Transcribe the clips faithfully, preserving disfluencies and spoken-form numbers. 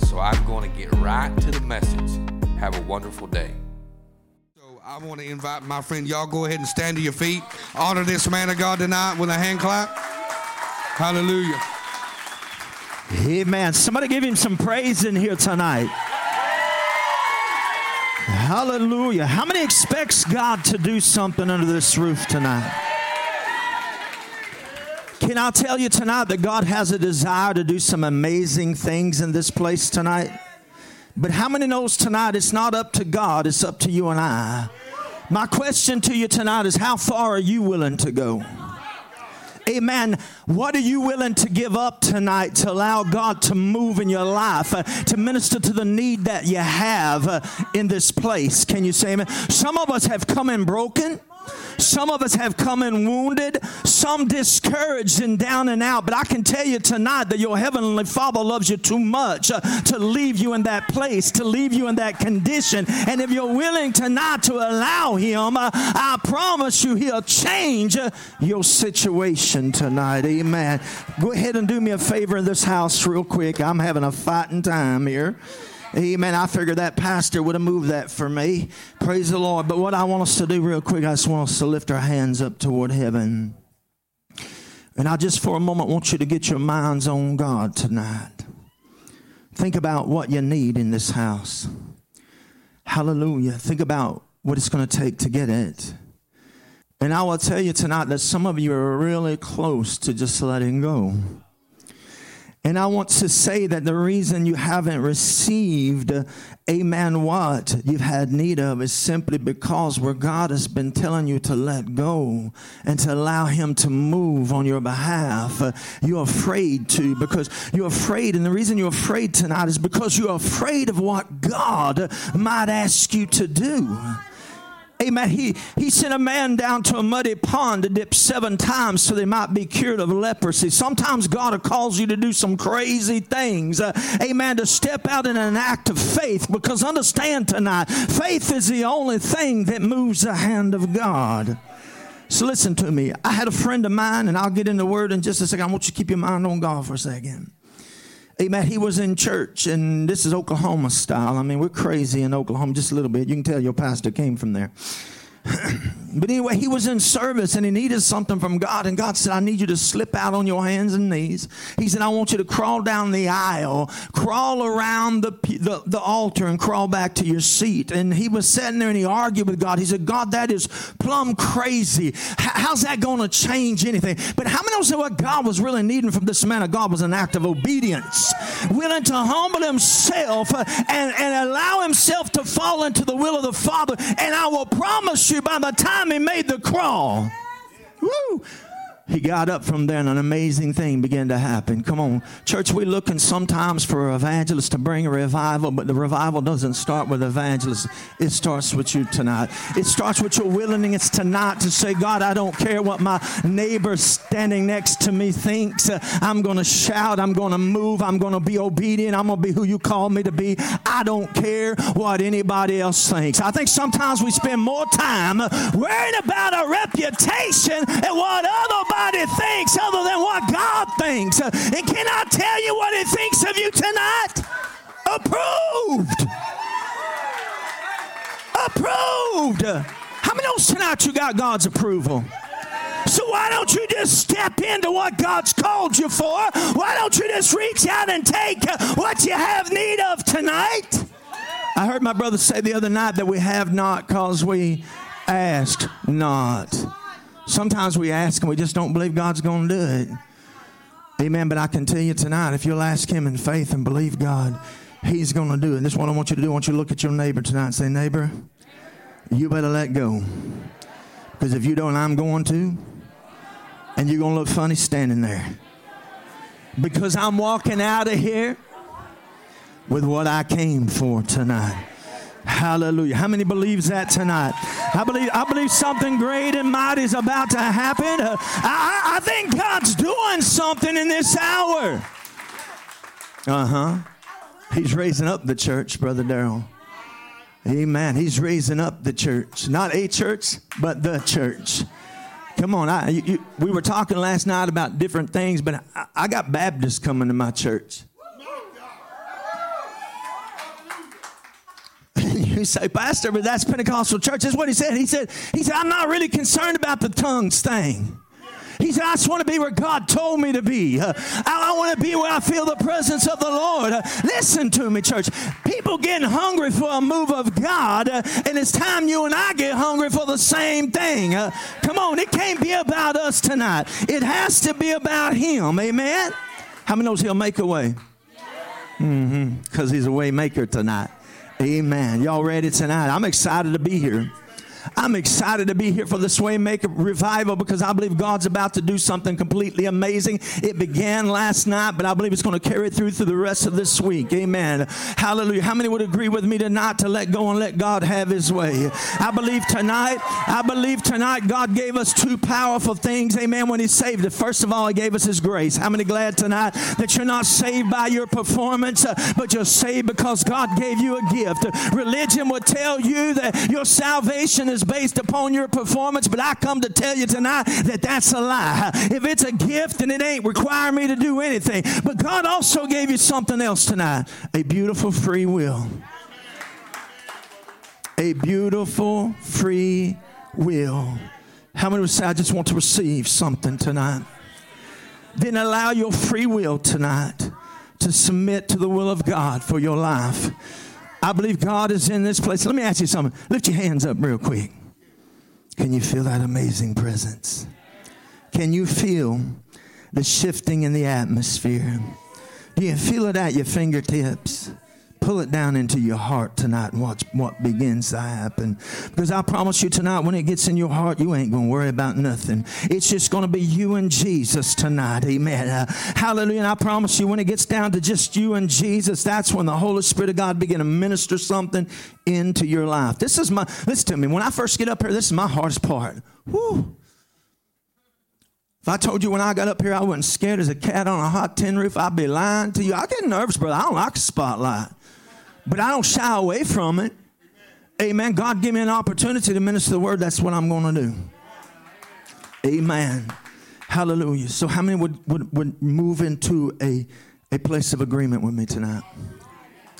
so I'm going to get right to the message. Have a wonderful day. So I want to invite my friend, y'all go ahead and stand to your feet. Honor this man of God tonight with a hand clap. Hallelujah. Amen. Somebody give him some praise in here tonight. Hallelujah. How many expects God to do something under this roof tonight? Can I tell you tonight that God has a desire to do some amazing things in this place tonight? But how many knows tonight it's not up to God, it's up to you and I. My question to you tonight is, how far are you willing to go? Amen. What are you willing to give up tonight to allow God to move in your life, uh, to minister to the need that you have uh, in this place? Can you say amen? Some of us have come in broken. Some of us have come in wounded, some discouraged and down and out. But I can tell you tonight that your heavenly Father loves you too much uh, to leave you in that place, to leave you in that condition. And if you're willing tonight to allow Him, uh, I promise you He'll change uh, your situation tonight. Amen. Go ahead and do me a favor in this house real quick. I'm having a fighting time here. Amen. I figured that pastor would have moved that for me. Praise the Lord. But what I want us to do real quick, I just want us to lift our hands up toward heaven. And I just for a moment want you to get your minds on God tonight. Think about what you need in this house. Hallelujah. Think about what it's going to take to get it. And I will tell you tonight that some of you are really close to just letting go. And I want to say that the reason you haven't received, amen, what you've had need of is simply because where God has been telling you to let go and to allow Him to move on your behalf, uh, you're afraid to because you're afraid. And the reason you're afraid tonight is because you're afraid of what God might ask you to do. Amen. He, he sent a man down to a muddy pond to dip seven times so they might be cured of leprosy. Sometimes God will cause you to do some crazy things. Uh, amen. To step out in an act of faith, because understand tonight, faith is the only thing that moves the hand of God. So listen to me. I had a friend of mine, and I'll get in the Word in just a second. I want you to keep your mind on God for a second. Amen. He was in church, and this is Oklahoma style. I mean, we're crazy in Oklahoma, just a little bit. You can tell your pastor came from there. But anyway, he was in service, and he needed something from God. And God said, I need you to slip out on your hands and knees. He said, I want you to crawl down the aisle, crawl around the, the, the altar, and crawl back to your seat. And he was sitting there, and he argued with God. He said, God, that is plumb crazy. H- how's that going to change anything? But how many of us know what God was really needing from this man of God was an act of obedience, willing to humble himself and, and allow himself to fall into the will of the Father. And I will promise you, by the time he made the crawl, woo, he got up from there and an amazing thing began to happen. Come on, church, we're looking sometimes for evangelists to bring a revival, but the revival doesn't start with evangelists. It starts with you tonight. It starts with your willingness tonight to say, God, I don't care what my neighbor standing next to me thinks. I'm going to shout. I'm going to move. I'm going to be obedient. I'm going to be who you call me to be. I don't care what anybody else thinks. I think sometimes we spend more time worrying about our reputation and what other thinks other than what God thinks. And can I tell you what He thinks of you tonight? Approved. Approved. How many of those tonight you got God's approval? So why don't you just step into what God's called you for? Why don't you just reach out and take what you have need of tonight? I heard my brother say the other night that we have not because we asked not. Sometimes we ask and we just don't believe God's going to do it. Amen. But I can tell you tonight, if you'll ask Him in faith and believe God, He's going to do it. And this is what I want you to do. I want you to look at your neighbor tonight and say, neighbor, you better let go. Because if you don't, I'm going to. And you're going to look funny standing there. Because I'm walking out of here with what I came for tonight. Hallelujah. How many believes that tonight? I believe I believe something great and mighty is about to happen. Uh, I, I think God's doing something in this hour. Uh-huh. He's raising up the church, Brother Darrell. Amen. He's raising up the church. Not a church, but the church. Come on. I, you, you, we were talking last night about different things, but I, I got Baptists coming to my church. You say, Pastor, but that's Pentecostal church. That's what he said. He said, he said, I'm not really concerned about the tongues thing. He said, I just want to be where God told me to be. Uh, I, I want to be where I feel the presence of the Lord. Uh, listen to me, church. People getting hungry for a move of God, uh, and it's time you and I get hungry for the same thing. Uh, come on, it can't be about us tonight. It has to be about him. Amen? How many knows he'll make a way? Mm-hmm. Because he's a way maker tonight. Amen. Y'all ready tonight? I'm excited to be here. I'm excited to be here for the Swaymaker Revival because I believe God's about to do something completely amazing. It began last night, but I believe it's going to carry through through the rest of this week. Amen. Hallelujah. How many would agree with me tonight to let go and let God have his way? I believe tonight, I believe tonight God gave us two powerful things. Amen. When he saved us, first of all, he gave us his grace. How many glad tonight that you're not saved by your performance, uh, but you're saved because God gave you a gift? Religion would tell you that your salvation is based upon your performance, but I come to tell you tonight that that's a lie. If it's a gift, then it ain't require me to do anything. But God also gave you something else tonight, a beautiful free will. A beautiful free will. How many would say, I just want to receive something tonight? Then allow your free will tonight to submit to the will of God for your life. I believe God is in this place. Let me ask you something. Lift your hands up real quick. Can you feel that amazing presence? Can you feel the shifting in the atmosphere? Do you feel it at your fingertips? Pull it down into your heart tonight and watch what begins to happen. Because I promise you tonight, when it gets in your heart, you ain't going to worry about nothing. It's just going to be you and Jesus tonight. Amen. Uh, hallelujah. And I promise you, when it gets down to just you and Jesus, that's when the Holy Spirit of God begin to minister something into your life. This is my, listen to me, when I first get up here, this is my hardest part. Woo. If I told you when I got up here I wasn't scared as a cat on a hot tin roof, I'd be lying to you. I get nervous, brother. I don't like the spotlight. But I don't shy away from it. Amen. God give me an opportunity to minister the word. That's what I'm going to do. Amen. Hallelujah. So how many would, would, would move into a, a place of agreement with me tonight?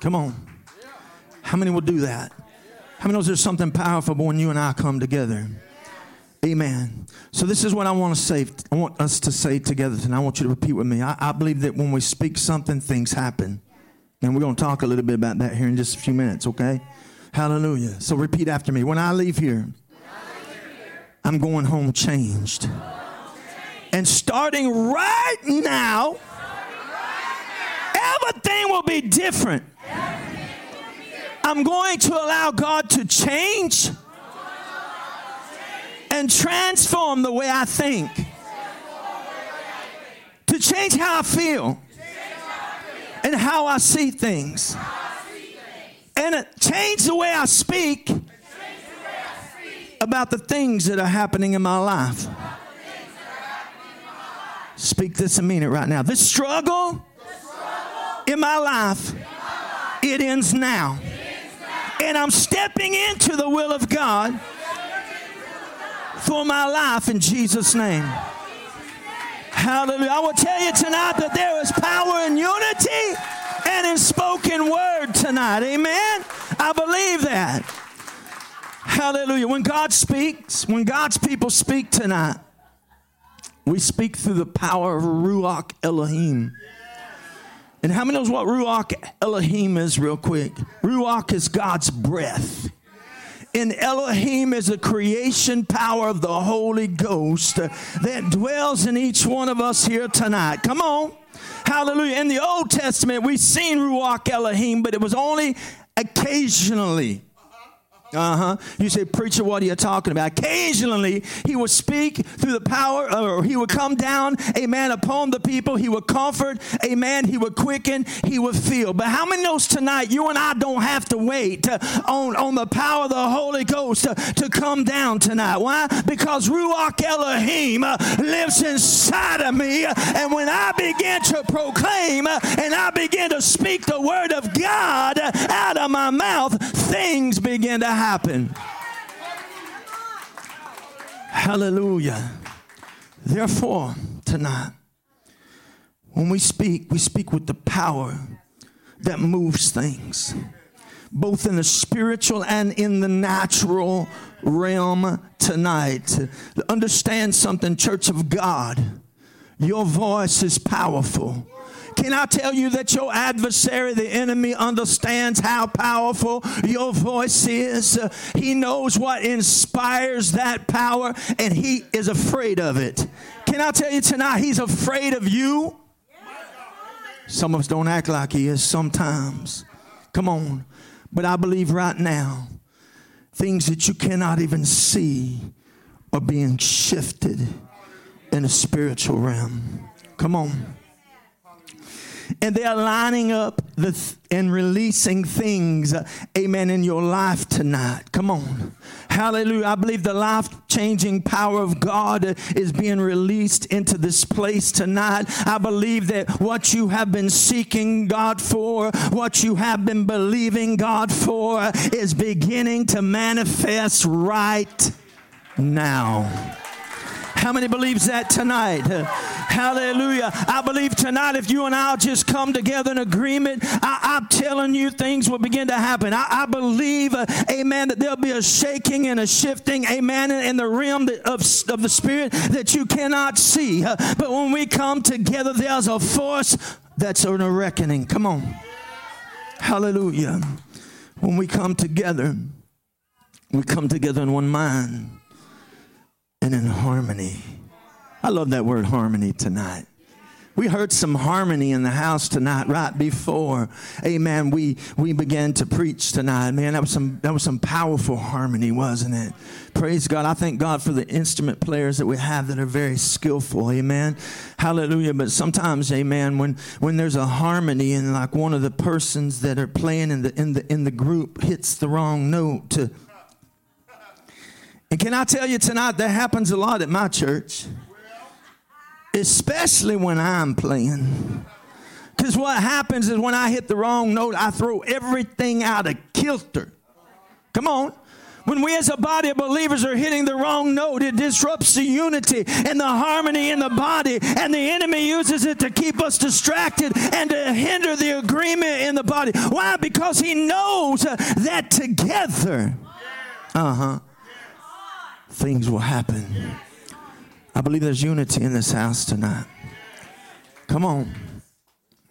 Come on. How many will do that? How many knows there's something powerful when you and I come together? Amen. So this is what I want to say. I want us to say together tonight. I want you to repeat with me. I, I believe that when we speak something, things happen. And we're going to talk a little bit about that here in just a few minutes, okay? Hallelujah. So repeat after me. When I leave here, I'm going home changed. And starting right now, everything will be different. I'm going to allow God to change and transform the way I think, to change how I feel. And how I see things. I see things. And it change the way I speak, the way I speak. About the things that are happening in my life. In my life. Speak this and mean it right now. This struggle, this struggle in, my life, in my life, it ends now. It ends now. And I'm stepping into the will of God for my life in Jesus' name. Hallelujah. I will tell you tonight that there is power in unity and in spoken word tonight. Amen. I believe that. Hallelujah. When God speaks, when God's people speak tonight, we speak through the power of Ruach Elohim. And how many knows what Ruach Elohim is real quick? Ruach is God's breath. In Elohim is the creation power of the Holy Ghost that dwells in each one of us here tonight. Come on. Hallelujah. In the Old Testament, we've seen Ruach Elohim, but it was only occasionally. Uh-huh. Uh-huh. Uh-huh. You say, preacher, what are you talking about? Occasionally, he would speak through the power, or he would come down, amen, upon the people. He would comfort, amen. He would quicken, he would fill. But how many knows tonight, you and I don't have to wait to, on, on the power of the Holy Ghost to, to come down tonight. Why? Because Ruach Elohim lives inside of me. And when I begin to proclaim and I begin to speak the word of God out of my mouth, things begin to happen. happen. Hallelujah. Therefore, tonight, when we speak, we speak with the power that moves things, both in the spiritual and in the natural realm tonight. Understand something, Church of God, your voice is powerful. Can I tell you that your adversary, the enemy, understands how powerful your voice is? Uh, he knows what inspires that power, and he is afraid of it. Can I tell you tonight, he's afraid of you? Some of us don't act like he is sometimes. Come on. But I believe right now, things that you cannot even see are being shifted in the spiritual realm. Come on. And they're lining up the th- and releasing things, uh, amen, in your life tonight. Come on. Hallelujah. I believe the life-changing power of God uh, is being released into this place tonight. I believe that what you have been seeking God for, what you have been believing God for, is beginning to manifest right now. How many believes that tonight? Hallelujah. I believe tonight if you and I just come together in agreement, I, I'm telling you things will begin to happen. I, I believe, uh, amen, that there'll be a shaking and a shifting, amen, in the realm of, of the Spirit that you cannot see. Uh, but when we come together, there's a force that's in a reckoning. Come on. Hallelujah. When we come together, we come together in one mind. And in harmony. I love that word harmony tonight. We heard some harmony in the house tonight right before, amen, we we began to preach tonight. Man, that was some that was some powerful harmony, wasn't it? Praise God. I thank God for the instrument players that we have that are very skillful, amen. Hallelujah. But sometimes, amen, when when there's a harmony and like one of the persons that are playing in the in the in the group hits the wrong note to And can I tell you tonight, that happens a lot at my church, especially when I'm playing. Because what happens is when I hit the wrong note, I throw everything out of kilter. Come on. When we as a body of believers are hitting the wrong note, it disrupts the unity and the harmony in the body. And the enemy uses it to keep us distracted and to hinder the agreement in the body. Why? Because he knows that together. Uh-huh. Things will happen. I believe there's unity in this house tonight. Come on.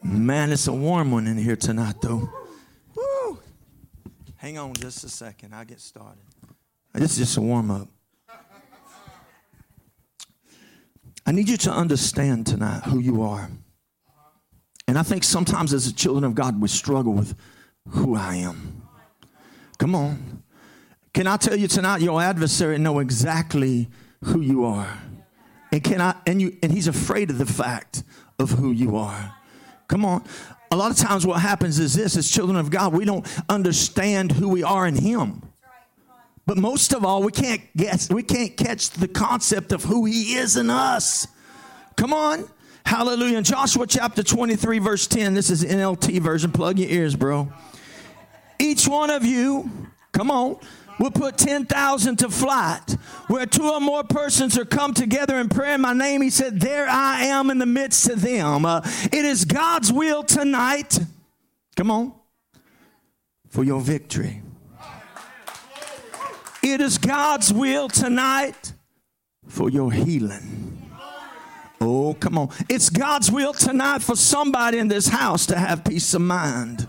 Man, it's a warm one in here tonight, though. Woo. Hang on just a second. I'll get started. This is just a warm-up. I need you to understand tonight who you are. And I think sometimes as the children of God, we struggle with who I am. Come on. Can I tell you tonight, your adversary knows exactly who you are. And can I and you and he's afraid of the fact of who you are. Come on. A lot of times what happens is this, as children of God, we don't understand who we are in him. But most of all, we can't guess, we can't catch the concept of who he is in us. Come on. Hallelujah. In Joshua chapter twenty-three, verse ten, this is N L T version. Plug your ears, bro. Each one of you, come on. We'll put ten thousand to flight. Where two or more persons are come together in prayer in my name, he said, there I am in the midst of them. Uh, it is God's will tonight, come on, for your victory. It is God's will tonight for your healing. Oh, come on. It's God's will tonight for somebody in this house to have peace of mind.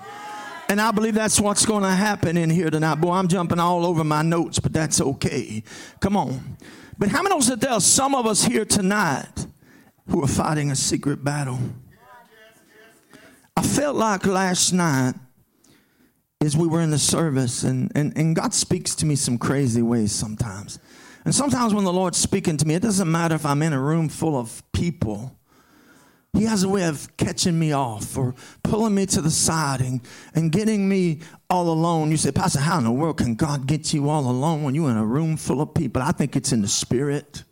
And I believe that's what's going to happen in here tonight. Boy, I'm jumping all over my notes, but that's okay. Come on. But how many knows that there are some of us here tonight who are fighting a secret battle? I felt like last night is we were in the service, and, and, and God speaks to me some crazy ways sometimes. And sometimes when the Lord's speaking to me, it doesn't matter if I'm in a room full of people. He has a way of catching me off or pulling me to the side and, and getting me all alone. You say, Pastor, how in the world can God get you all alone when you're in a room full of people? I think it's in the spirit.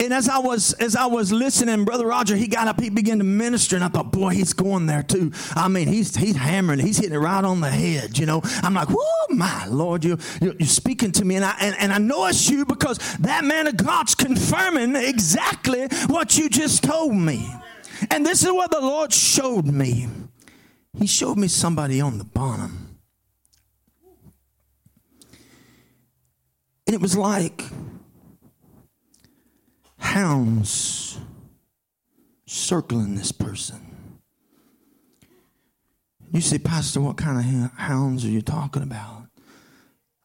And as I was as I was listening, Brother Roger, he got up, he began to minister, and I thought, boy, he's going there too. I mean, he's he's hammering, he's hitting it right on the head, you know. I'm like, oh my Lord, you you're, you're speaking to me, and I and, and I know it's you because that man of God's confirming exactly what you just told me. And this is what the Lord showed me. He showed me somebody on the bottom, and it was like hounds circling this person. You say, Pastor, what kind of hounds are you talking about?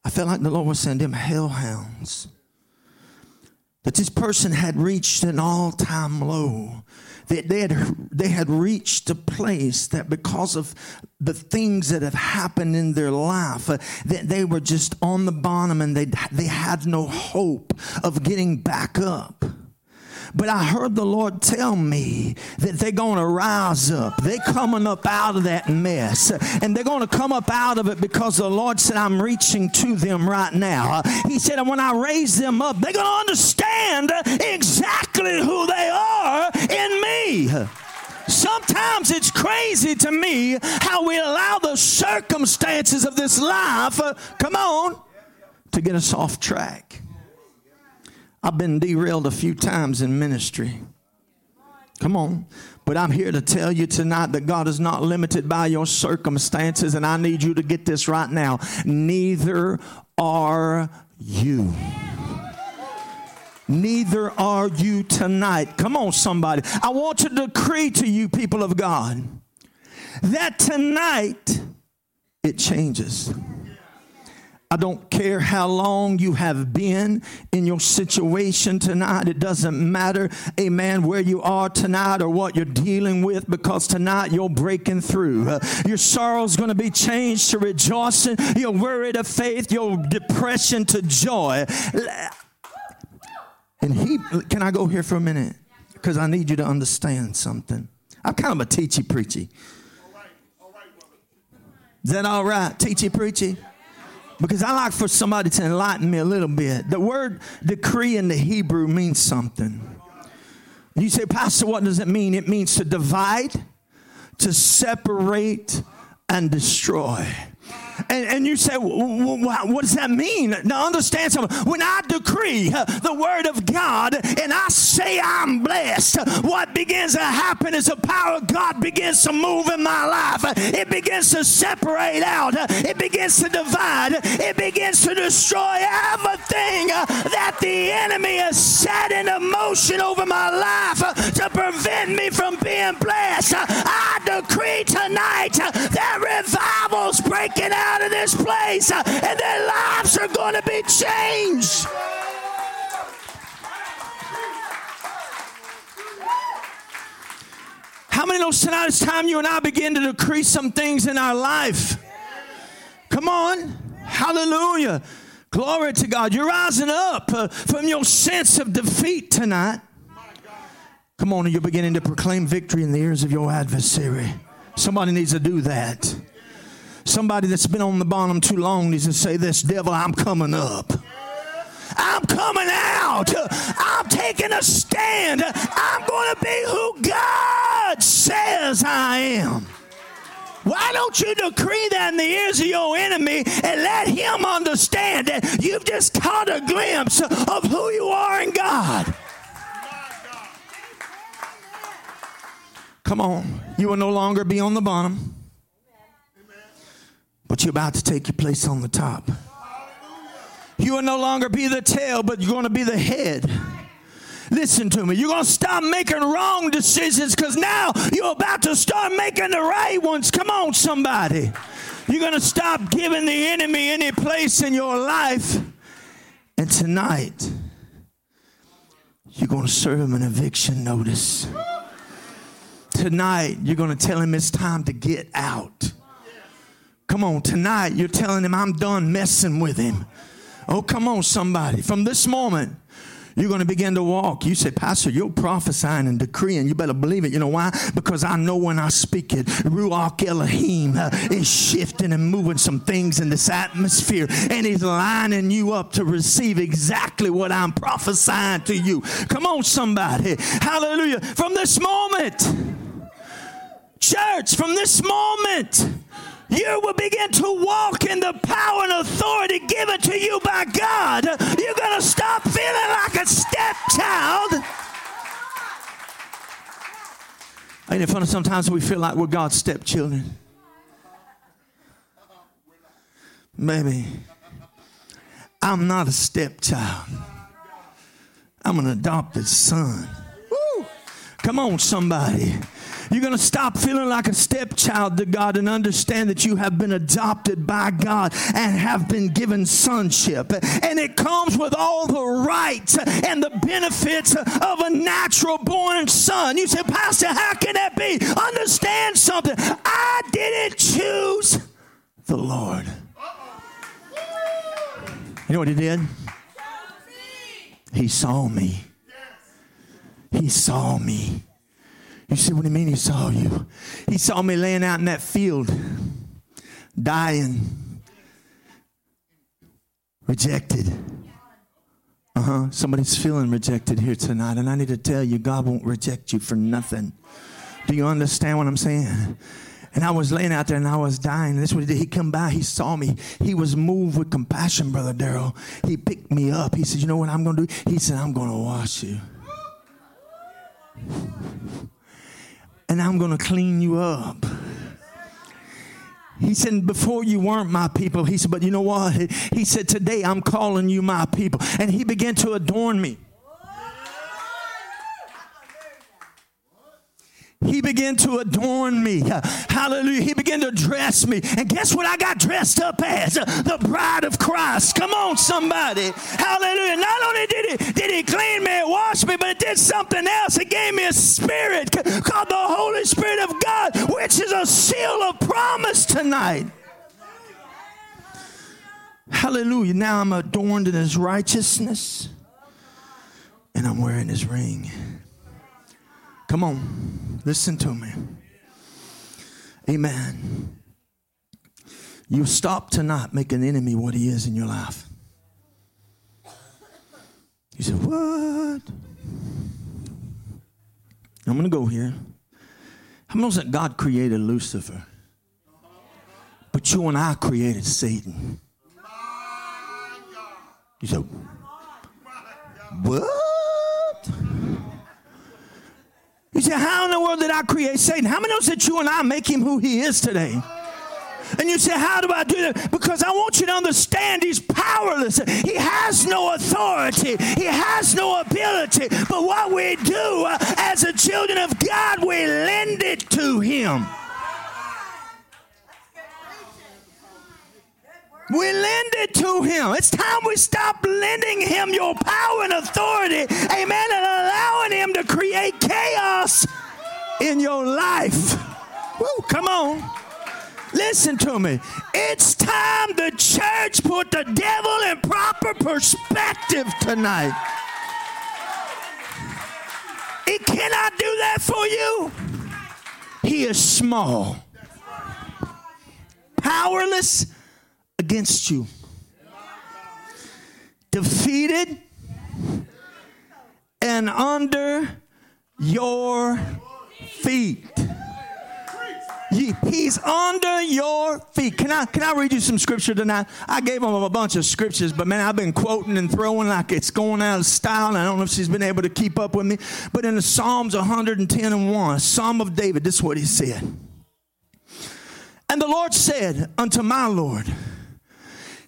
I felt like the Lord was saying them hellhounds. That this person had reached an all-time low. That they had, they had reached a place that because of the things that have happened in their life, uh, that they were just on the bottom and they, they had no hope of getting back up. But I heard the Lord tell me that they're going to rise up. They're coming up out of that mess. And they're going to come up out of it because the Lord said, I'm reaching to them right now. He said, and when I raise them up, they're going to understand exactly who they are in me. Sometimes it's crazy to me how we allow the circumstances of this life, uh, come on, to get us off track. I've been derailed a few times in ministry. Come on. But I'm here to tell you tonight that God is not limited by your circumstances, and I need you to get this right now. Neither are you. Neither are you tonight. Come on, somebody. I want to decree to you, people of God, that tonight it changes. I don't care how long you have been in your situation tonight. It doesn't matter, amen, where you are tonight or what you're dealing with, because tonight you're breaking through. Uh, your sorrow's going to be changed to rejoicing. Your worry to faith, your depression to joy. And he, can I go here for a minute? Because I need you to understand something. I'm kind of a teachy-preachy. Is that all right, teachy-preachy? Because I like for somebody to enlighten me a little bit. The word decree in the Hebrew means something. You say, Pastor, what does it mean? It means to divide, to separate, and destroy. And, and you say, what does that mean? Now understand something. When I decree the word of God and I say I'm blessed, what begins to happen is the power of God begins to move in my life. It begins to separate out. It begins to divide. It begins to destroy everything that the enemy has set in motion over my life to prevent me from being blessed. I decree tonight that revival's breaking out of this place, uh, and their lives are going to be changed. How many knows tonight it's time you and I begin to decree some things in our life? Come on. Hallelujah. Glory to God. You're rising up uh, from your sense of defeat tonight. Come on, and you're beginning to proclaim victory in the ears of your adversary. Somebody needs to do that. Somebody that's been on the bottom too long needs to say this, devil, I'm coming up. I'm coming out. I'm taking a stand. I'm going to be who God says I am. Why don't you decree that in the ears of your enemy and let him understand that you've just caught a glimpse of who you are in God? Come on. You will no longer be on the bottom. But you're about to take your place on the top. You will no longer be the tail, but you're going to be the head. Listen to me. You're going to stop making wrong decisions because now you're about to start making the right ones. Come on, somebody. You're going to stop giving the enemy any place in your life. And tonight, you're going to serve him an eviction notice. Tonight, you're going to tell him it's time to get out. Come on, tonight you're telling him, I'm done messing with him. Oh, come on, somebody. From this moment, you're going to begin to walk. You say, Pastor, you're prophesying and decreeing. You better believe it. You know why? Because I know when I speak it, Ruach Elohim uh, is shifting and moving some things in this atmosphere. And he's lining you up to receive exactly what I'm prophesying to you. Come on, somebody. Hallelujah. From this moment, church, from this moment, you will begin to walk in the power and authority given to you by God. You're going to stop feeling like a stepchild. Ain't it funny? Sometimes we feel like we're God's stepchildren. Maybe. I'm not a stepchild. I'm an adopted son. Woo! Come on, somebody. You're going to stop feeling like a stepchild to God and understand that you have been adopted by God and have been given sonship. And it comes with all the rights and the benefits of a natural born son. You say, Pastor, how can that be? Understand something. I didn't choose the Lord. You know what he did? He saw me. He saw me. You see what I mean? He saw you. He saw me laying out in that field, dying, rejected. Uh-huh. Somebody's feeling rejected here tonight, and I need to tell you, God won't reject you for nothing. Do you understand what I'm saying? And I was laying out there, and I was dying. And this is what he did. He come by. He saw me. He was moved with compassion, Brother Darrell. He picked me up. He said, you know what I'm going to do? He said, I'm going to wash you. And I'm going to clean you up. He said, before you weren't my people. He said, but you know what? He said, today I'm calling you my people. And he began to adorn me. He began to adorn me. Hallelujah. He began to dress me. And guess what I got dressed up as? The bride of Christ. Come on, somebody. Hallelujah. Not only did he, did he clean me and wash me, but it did something else. It gave me a spirit called the Holy Spirit of God, which is a seal of promise tonight. Hallelujah. Now I'm adorned in his righteousness, and I'm wearing his ring. Come on, listen to me. Amen. You stop tonight making an enemy what he is in your life. You say, what? I'm going to go here. How many knows that God created Lucifer? But you and I created Satan. You say, what? You say, how in the world did I create Satan? How many knows that you and I make him who he is today? And you say, how do I do that? Because I want you to understand he's powerless. He has no authority. He has no ability. But what we do uh, as the children of God, we lend it to him. We lend it to him. It's time we stop lending him your power and authority, amen, and allowing him to create chaos in your life. Woo, come on. Listen to me. It's time the church put the devil in proper perspective tonight. He cannot do that for you. He is small, powerless, against you, defeated and under your feet. He's under your feet. Can I can I read you some scripture tonight? I gave him a bunch of scriptures, but man, I've been quoting and throwing like it's going out of style. And I don't know if she's been able to keep up with me. But in the Psalms one ten and one, Psalm of David, this is what he said. And the Lord said unto my Lord,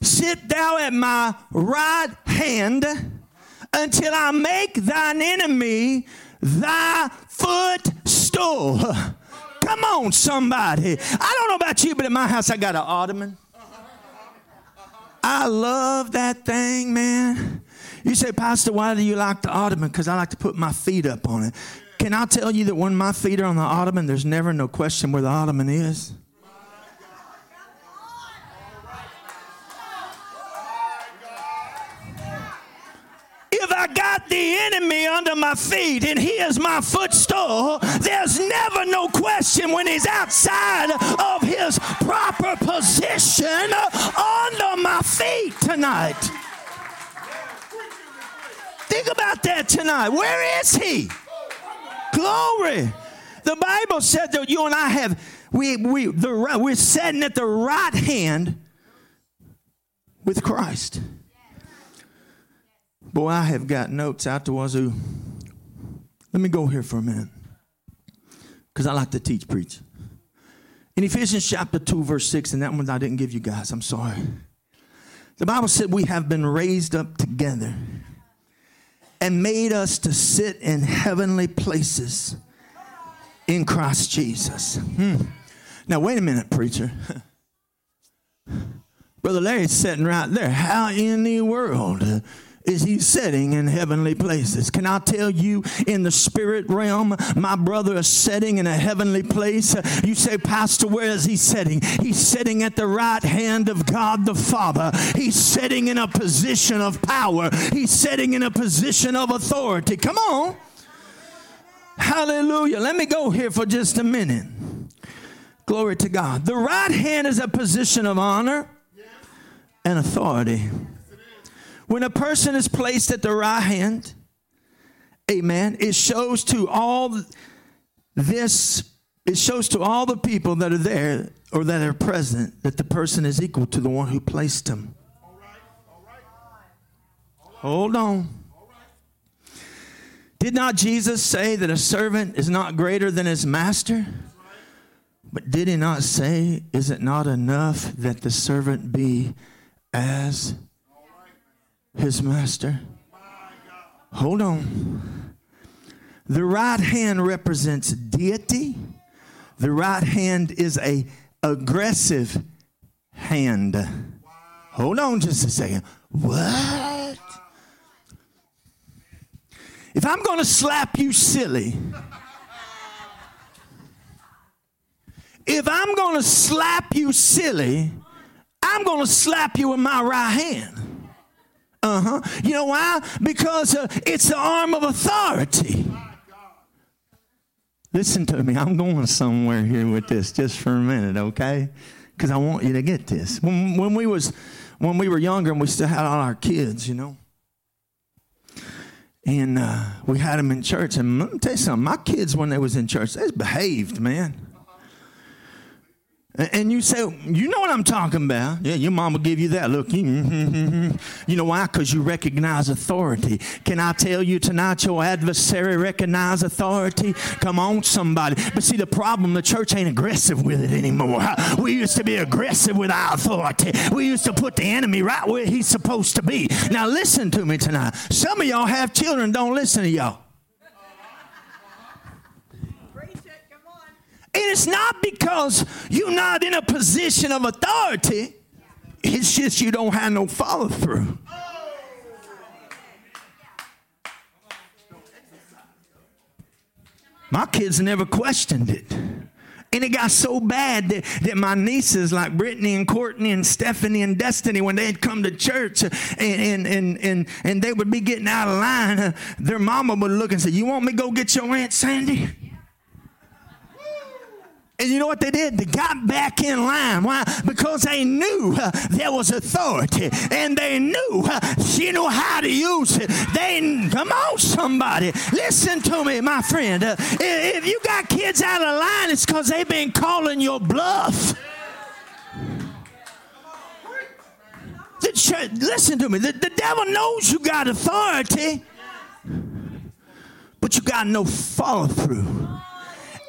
sit thou at my right hand until I make thine enemy thy footstool. Come on, somebody. I don't know about you, but in my house I got an ottoman. I love that thing, man. You say, Pastor, why do you like the ottoman? Because I like to put my feet up on it. Can I tell you that when my feet are on the ottoman, there's never no question where the ottoman is? got the enemy under my feet and he is my footstool, there's never no question when he's outside of his proper position under my feet tonight. Think about that tonight. Where is he? Glory. The Bible said that you and I have, we, we, the, we're sitting at the right hand with Christ. Boy, I have got notes out the wazoo. Let me go here for a minute, because I like to teach, preach. In Ephesians chapter two, verse six, and that one I didn't give you guys, I'm sorry. The Bible said we have been raised up together and made us to sit in heavenly places in Christ Jesus. Hmm. Now, wait a minute, preacher. Brother Larry's sitting right there. How in the world is he sitting in heavenly places? Can I tell you, in the spirit realm, my brother is sitting in a heavenly place. You say, Pastor, where is he sitting? He's sitting at the right hand of God the Father. He's sitting in a position of power. He's sitting in a position of authority. Come on. Hallelujah. Let me go here for just a minute. Glory to God. The right hand is a position of honor and authority. When a person is placed at the right hand, amen, it shows to all this, it shows to all the people that are there or that are present that the person is equal to the one who placed them. All right, all right, all right. Hold on. All right. Did not Jesus say that a servant is not greater than his master? That's right. But did he not say, is it not enough that the servant be as his master? Hold on. The right hand represents deity. The right hand is a aggressive hand. Hold on just a second. What? If I'm going to slap you silly, if I'm going to slap you silly, I'm going to slap you with my right hand. Uh-huh. You know why? Because uh, it's the arm of authority. Listen to me. I'm going somewhere here with this just for a minute, okay? Because I want you to get this. When, when we was, when we were younger and we still had all our kids, you know, and uh, we had them in church. And let me tell you something. My kids, when they was in church, they behaved, man. And you say, you know what I'm talking about. Yeah, your mom will give you that look. You know why? Because you recognize authority. Can I tell you tonight, your adversary recognize authority? Come on, somebody. But see, the problem, the church ain't aggressive with it anymore. We used to be aggressive with our authority. We used to put the enemy right where he's supposed to be. Now, listen to me tonight. Some of y'all have children, don't listen to y'all. And it's not because you're not in a position of authority. It's just you don't have no follow through. My kids never questioned it. And it got so bad that, that my nieces like Brittany and Courtney and Stephanie and Destiny, when they'd come to church and and and and, and they would be getting out of line, uh, their mama would look and say, you want me to go get your Aunt Sandy? And you know what they did? They got back in line. Why? Because they knew uh, there was authority. And they knew uh, she knew how to use it. They, come on, somebody. Listen to me, my friend. Uh, if you got kids out of line, it's because they've been calling your bluff. The church, listen to me. The, the devil knows you got authority, but you got no follow through.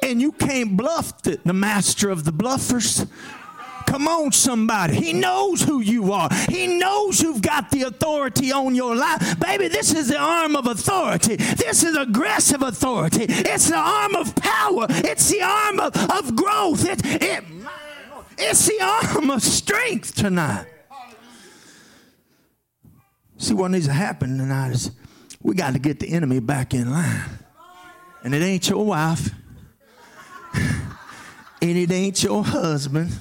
And you can't bluff the, the master of the bluffers. Come on, somebody. He knows who you are. He knows you've got the authority on your life. Baby, this is the arm of authority. This is aggressive authority. It's the arm of power. It's the arm of, of growth. It, it, it's the arm of strength tonight. See, what needs to happen tonight is we got to get the enemy back in line. And it ain't your wife. And it ain't your husband.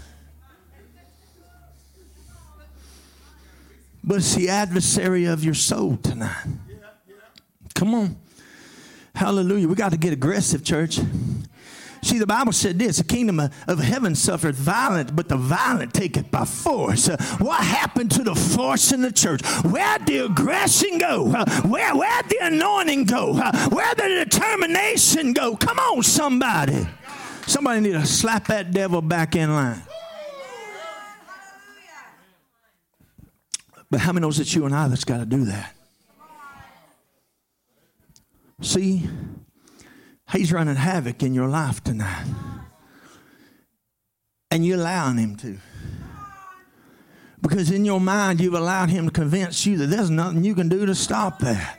But it's the adversary of your soul tonight. Yeah, yeah. Come on. Hallelujah. We got to get aggressive, church. See, the Bible said this, the kingdom of, of heaven suffered violence, but the violent take it by force. Uh, what happened to the force in the church? Where'd the aggression go? Uh, where, where'd the anointing go? Uh, where'd the determination go? Come on, somebody. Somebody need to slap that devil back in line. But how many knows it's you and I that's got to do that? See, he's running havoc in your life tonight. And you're allowing him to. Because in your mind, you've allowed him to convince you that there's nothing you can do to stop that.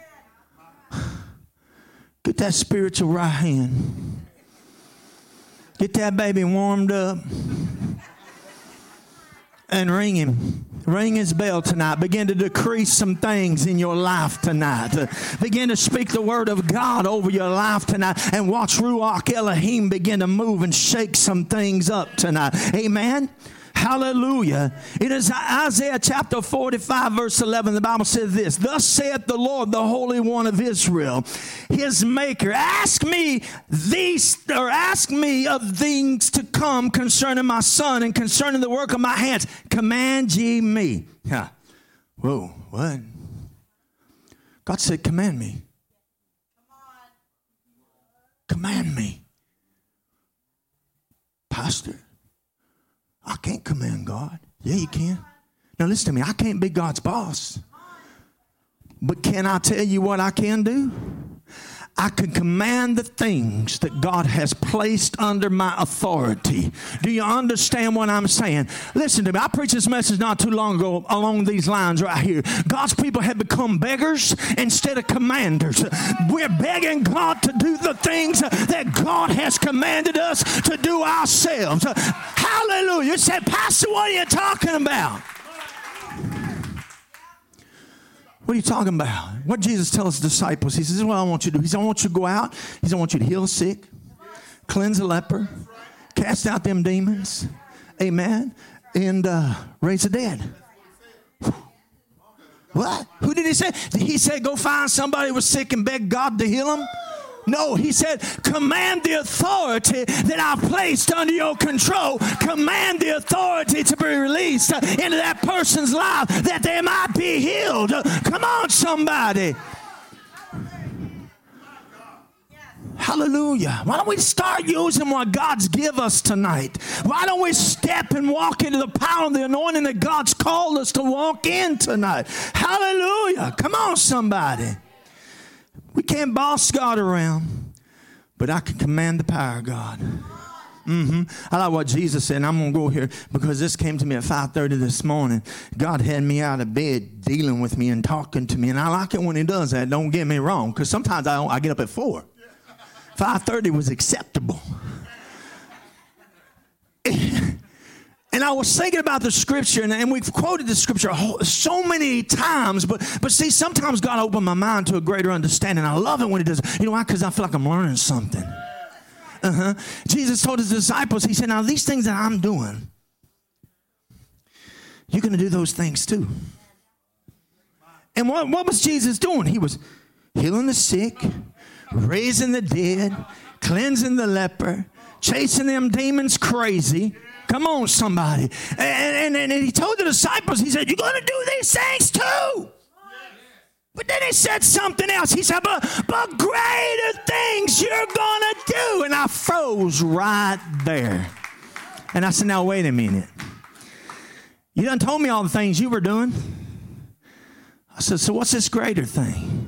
Get that spiritual right hand. Get that baby warmed up. And ring him. Ring his bell tonight. Begin to decree some things in your life tonight. Uh, begin to speak the word of God over your life tonight and watch Ruach Elohim begin to move and shake some things up tonight. Amen. Hallelujah. It is Isaiah chapter forty-five, verse eleven. The Bible says this, thus saith the Lord, the Holy One of Israel, his maker, ask me these, or ask me of things to come concerning my son and concerning the work of my hands. Command ye me. Huh. Whoa, what? God said, command me. Command me. Pastor. I can't command God. Yeah, you can. Now listen to me. I can't be God's boss. But can I tell you what I can do? I can command the things that God has placed under my authority. Do you understand what I'm saying? Listen to me. I preached this message not too long ago along these lines right here. God's people have become beggars instead of commanders. We're begging God to do the things that God has commanded us to do ourselves. Hallelujah. You said, Pastor, what are you talking about? What are you talking about? What did Jesus tell his disciples? He says, this is what I want you to do. He says, I want you to go out. He says, I want you to heal the sick, cleanse a leper, cast out them demons, amen, and uh, raise the dead. What? Who did he say? He said, go find somebody who was sick and beg God to heal him? No, he said, command the authority that I've placed under your control. Command the authority to be released into that person's life that they might be healed. Come on, somebody. Hallelujah. Why don't we start using what God's give us tonight? Why don't we step and walk into the power and the anointing that God's called us to walk in tonight? Hallelujah. Come on, somebody. We can't boss God around, but I can command the power of God. Mm-hmm. I like what Jesus said, and I'm going to go here because this came to me at five thirty this morning. God had me out of bed dealing with me and talking to me, and I like it when he does that. Don't get me wrong, because sometimes I, I get up at four. five thirty was acceptable. And I was thinking about the scripture, and, and we've quoted the scripture so many times, but but see, sometimes God opened my mind to a greater understanding. I love it when he does. You know why? Because I feel like I'm learning something. Uh-huh. Jesus told his disciples, he said, now these things that I'm doing, you're going to do those things too. And what, what was Jesus doing? He was healing the sick, raising the dead, cleansing the leper, chasing them demons crazy. Come on, somebody. And, and, and he told the disciples, he said, you're going to do these things too. But then he said something else. He said, but, but greater things you're going to do. And I froze right there. And I said, now, wait a minute. You done told me all the things you were doing. I said, so what's this greater thing?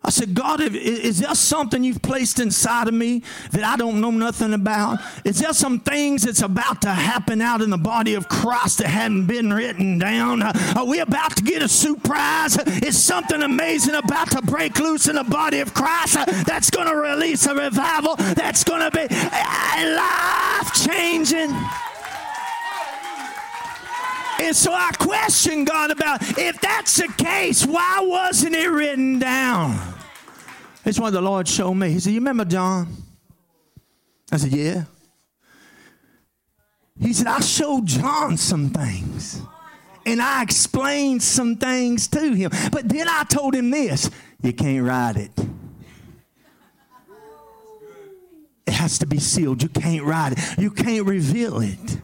I said, God, is there something you've placed inside of me that I don't know nothing about? Is there some things that's about to happen out in the body of Christ that hadn't been written down? Are we about to get a surprise? Is something amazing about to break loose in the body of Christ that's going to release a revival that's going to be life-changing? And so I questioned God about, if that's the case, why wasn't it written down? It's what the Lord showed me. He said, you remember John? I said, yeah. He said, I showed John some things. And I explained some things to him. But then I told him this. you can't ride it. It has to be sealed. You can't ride it. You can't reveal it.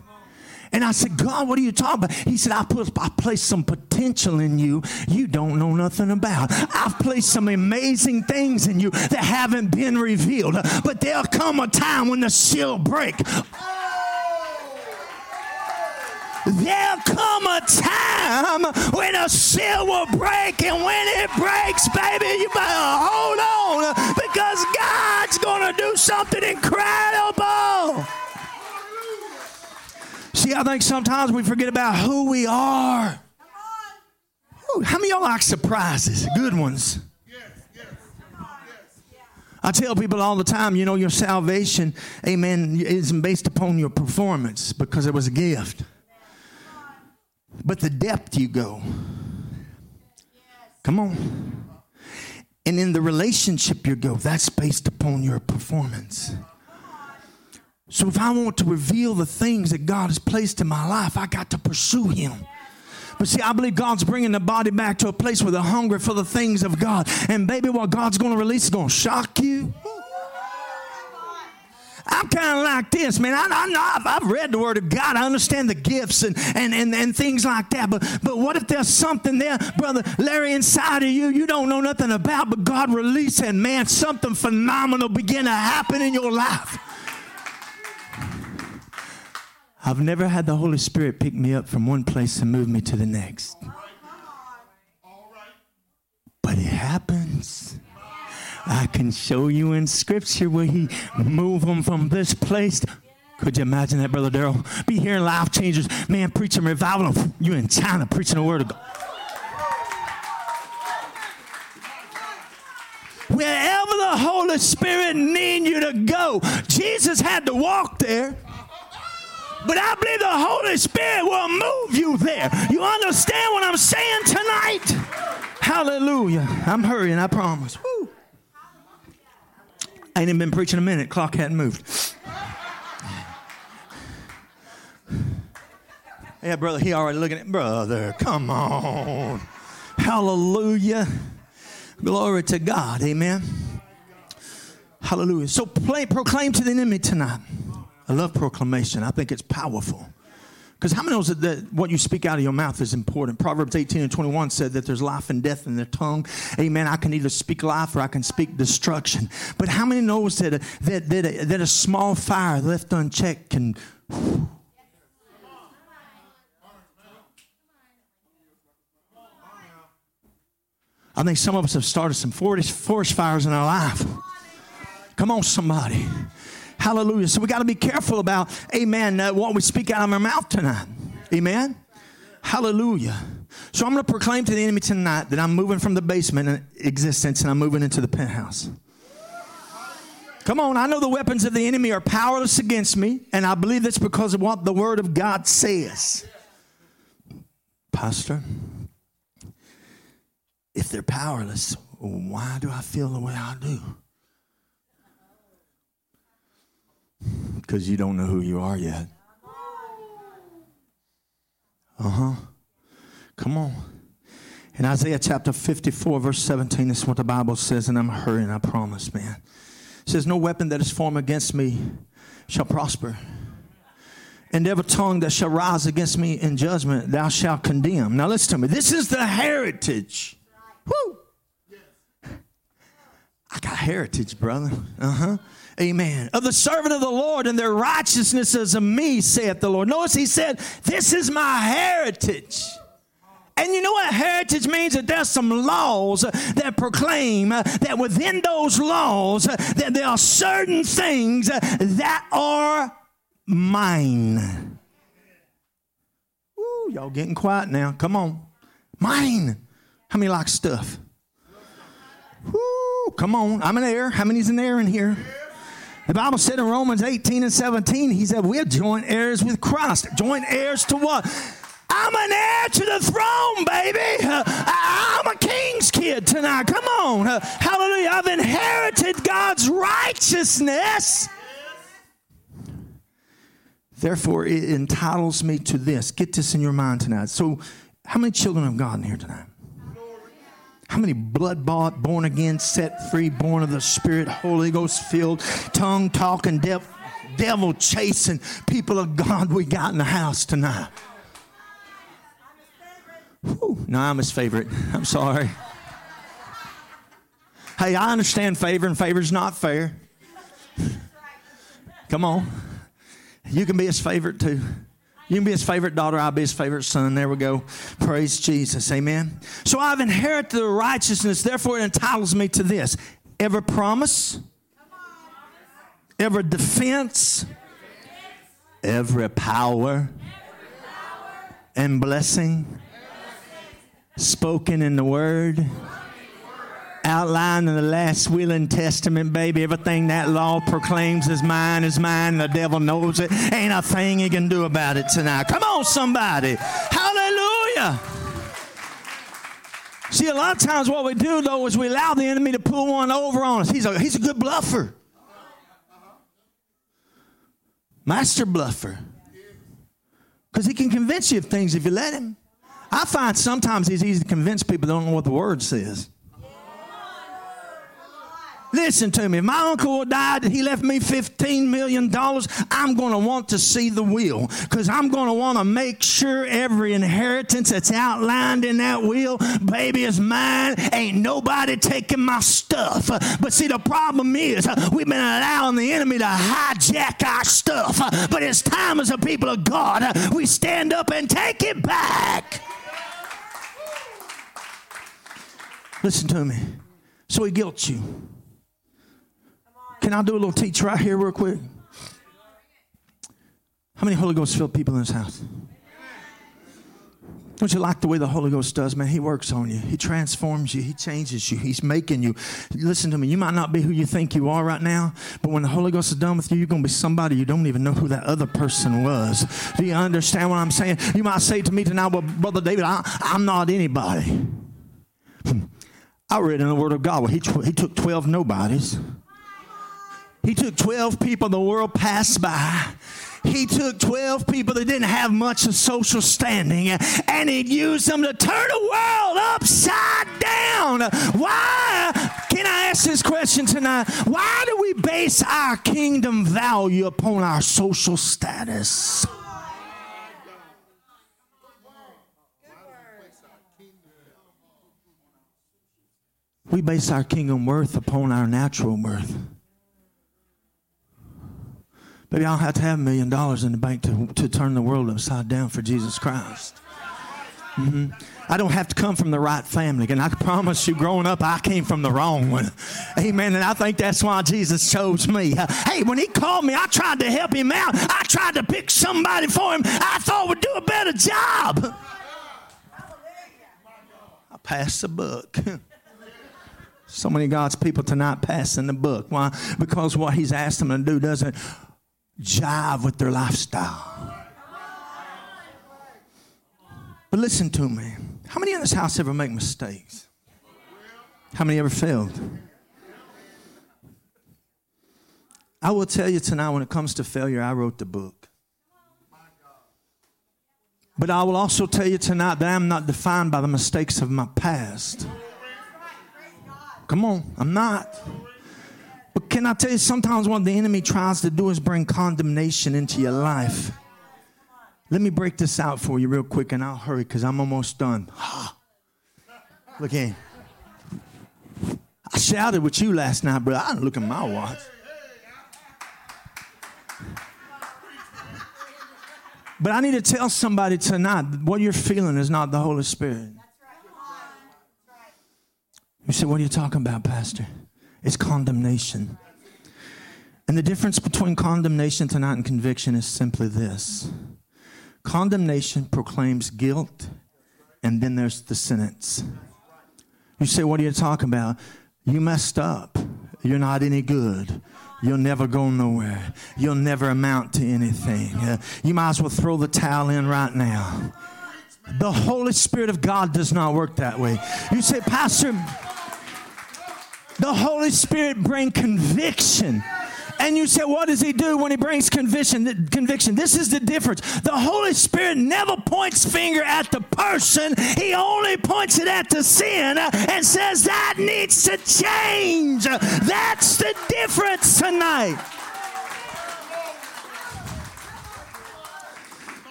And I said, God, what are you talking about? He said, I put, I placed some potential in you you don't know nothing about. I've placed some amazing things in you that haven't been revealed. But there'll come a time when the seal break. There'll come a time when a seal will break. And when it breaks, baby, you better hold on, because God's going to do something incredible. See, I think sometimes we forget about who we are. Ooh, how many of y'all like surprises? Good ones. Yes, yes, yes. I tell people all the time, you know, your salvation, amen, isn't based upon your performance, because it was a gift. But the depth you go. Come on. And in the relationship you go, that's based upon your performance. So if I want to reveal the things that God has placed in my life, I got to pursue him. But see, I believe God's bringing the body back to a place where they're hungry for the things of God. And baby, what God's going to release is going to shock you. I'm kind of like this, man. I, I know, I've, I've read the Word of God. I understand the gifts and, and, and, and things like that. But, but what if there's something there, Brother Larry, inside of you you don't know nothing about, but God released, and man, something phenomenal began to happen in your life. I've never had the Holy Spirit pick me up from one place and move me to the next. But it happens. I can show you in Scripture where he moved them from this place. Could you imagine that, Brother Darrell? Be here in Life Changers. Man, preaching revival. You in China preaching the Word of God. Wherever the Holy Spirit needs you to go. Jesus had to walk there. But I believe the Holy Spirit will move you there. You understand what I'm saying tonight? Hallelujah. I'm hurrying, I promise. Woo. I ain't even been preaching a minute. Clock hadn't moved. Yeah, brother, he already looking at brother. Come on. Hallelujah. Glory to God. Amen. Hallelujah. So play, proclaim to the enemy tonight. I love proclamation. I think it's powerful. Because how many knows that, that what you speak out of your mouth is important? Proverbs eighteen and twenty-one said that there's life and death in the tongue. Amen. I can either speak life or I can speak destruction. But how many knows that a, that, that, a, that a small fire left unchecked can... Whew. I think some of us have started some forest fires in our life. Come on, somebody. Hallelujah. So we got to be careful about, amen, uh, what we speak out of our mouth tonight. Amen. Hallelujah. So I'm going to proclaim to the enemy tonight that I'm moving from the basement in existence and I'm moving into the penthouse. Come on. I know the weapons of the enemy are powerless against me, and I believe that's because of what the Word of God says. Pastor, if they're powerless, why do I feel the way I do? Because you don't know who you are yet. Uh-huh. Come on. In Isaiah chapter fifty-four, verse seventeen, this is what the Bible says, and I'm hurrying, I promise, man. It says, no weapon that is formed against me shall prosper. And every tongue that shall rise against me in judgment, thou shalt condemn. Now listen to me. This is the heritage. Woo! I got heritage, brother. Uh-huh. Amen. Of the servant of the Lord, and their righteousness is of me, saith the Lord. Notice he said, this is my heritage. And you know what heritage means? That there's some laws that proclaim that within those laws that there are certain things that are mine. Ooh, y'all getting quiet now. Come on. Mine. How many like stuff? Ooh, come on. I'm an heir. How many's an heir in here? The Bible said in Romans eighteen and seventeen, he said, we're joint heirs with Christ. Joint heirs to what? I'm an heir to the throne, baby. I'm a king's kid tonight. Come on. Hallelujah. I've inherited God's righteousness. Therefore, it entitles me to this. Get this in your mind tonight. So how many children of God in here tonight? How many blood-bought, born-again, set free, born of the Spirit, Holy Ghost-filled, tongue-talking, deaf, devil-chasing people of God we got in the house tonight? Whew, no, I'm his favorite. I'm sorry. Hey, I understand favor, and favor's not fair. Come on. You can be his favorite too. You can be his favorite daughter. I'll be his favorite son. There we go. Praise Jesus. Amen. So I've inherited the righteousness. Therefore, it entitles me to this. Every promise, every defense, every power and blessing spoken in the word, outlined in the last will and testament, baby. Everything that law proclaims is mine, is mine. The devil knows it. Ain't a thing he can do about it tonight. Come on, somebody. Hallelujah. See, a lot of times what we do, though, is we allow the enemy to pull one over on us. He's a, he's a good bluffer. Master bluffer. Because he can convince you of things if you let him. I find sometimes he's easy to convince people that don't know what the word says. Listen to me. If my uncle died and he left me fifteen million dollars, I'm going to want to see the will, because I'm going to want to make sure every inheritance that's outlined in that will, baby, is mine. Ain't nobody taking my stuff. But see, the problem is we've been allowing the enemy to hijack our stuff. But it's time as a people of God, we stand up and take it back. Listen to me. So he guilt you. Can I do a little teach right here real quick? How many Holy Ghost-filled people in this house? Don't you like the way the Holy Ghost does, man? He works on you. He transforms you. He changes you. He's making you. Listen to me. You might not be who you think you are right now, but when the Holy Ghost is done with you, you're going to be somebody you don't even know who that other person was. Do you understand what I'm saying? You might say to me tonight, well, Brother David, I, I'm not anybody. I read in the Word of God, well, he, he took twelve nobodies. He took twelve people the world passed by. He took twelve people that didn't have much of social standing, and he used them to turn the world upside down. Why? Can I ask this question tonight? Why do we base our kingdom value upon our social status? We base our kingdom worth upon our natural worth. Maybe I don't have to have a million dollars in the bank to, to turn the world upside down for Jesus Christ. Mm-hmm. I don't have to come from the right family. And I promise you, growing up, I came from the wrong one. Amen. And I think that's why Jesus chose me. Hey, when he called me, I tried to help him out. I tried to pick somebody for him I thought would do a better job. I passed the buck. So many God's people tonight passing the buck. Why? Because what he's asked them to do doesn't jive with their lifestyle. But listen to me. How many in this house ever make mistakes? How many ever failed? I will tell you tonight, when it comes to failure, I wrote the book. But I will also tell you tonight that I'm not defined by the mistakes of my past. Come on, I'm not. But can I tell you, sometimes what the enemy tries to do is bring condemnation into your life. Let me break this out for you real quick, and I'll hurry because I'm almost done. Look here. I shouted with you last night, brother. I didn't look at my watch. But I need to tell somebody tonight, what you're feeling is not the Holy Spirit. You say, what are you talking about, Pastor? It's condemnation. And the difference between condemnation tonight and conviction is simply this. Condemnation proclaims guilt, and then there's the sentence. You say, what are you talking about? You messed up. You're not any good. You'll never go nowhere. You'll never amount to anything. Uh, you might as well throw the towel in right now. The Holy Spirit of God does not work that way. You say, Pastor, the Holy Spirit brings conviction And you say, what does he do when he brings conviction? Conviction. This is the difference. The Holy Spirit never points finger at the person. He only points it at the sin and says that needs to change. That's the difference tonight.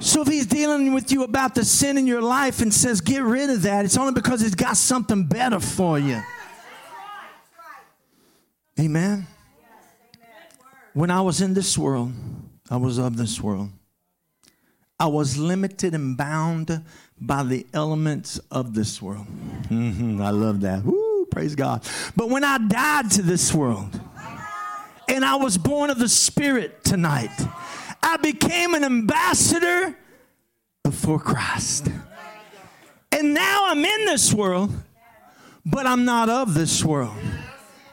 So if he's dealing with you about the sin in your life and says, get rid of that, it's only because he's got something better for you. Amen. When I was in this world, I was of this world. I was limited and bound by the elements of this world. Mm-hmm, I love that. Woo, praise God. But when I died to this world and I was born of the Spirit tonight, I became an ambassador before Christ. And now I'm in this world, but I'm not of this world.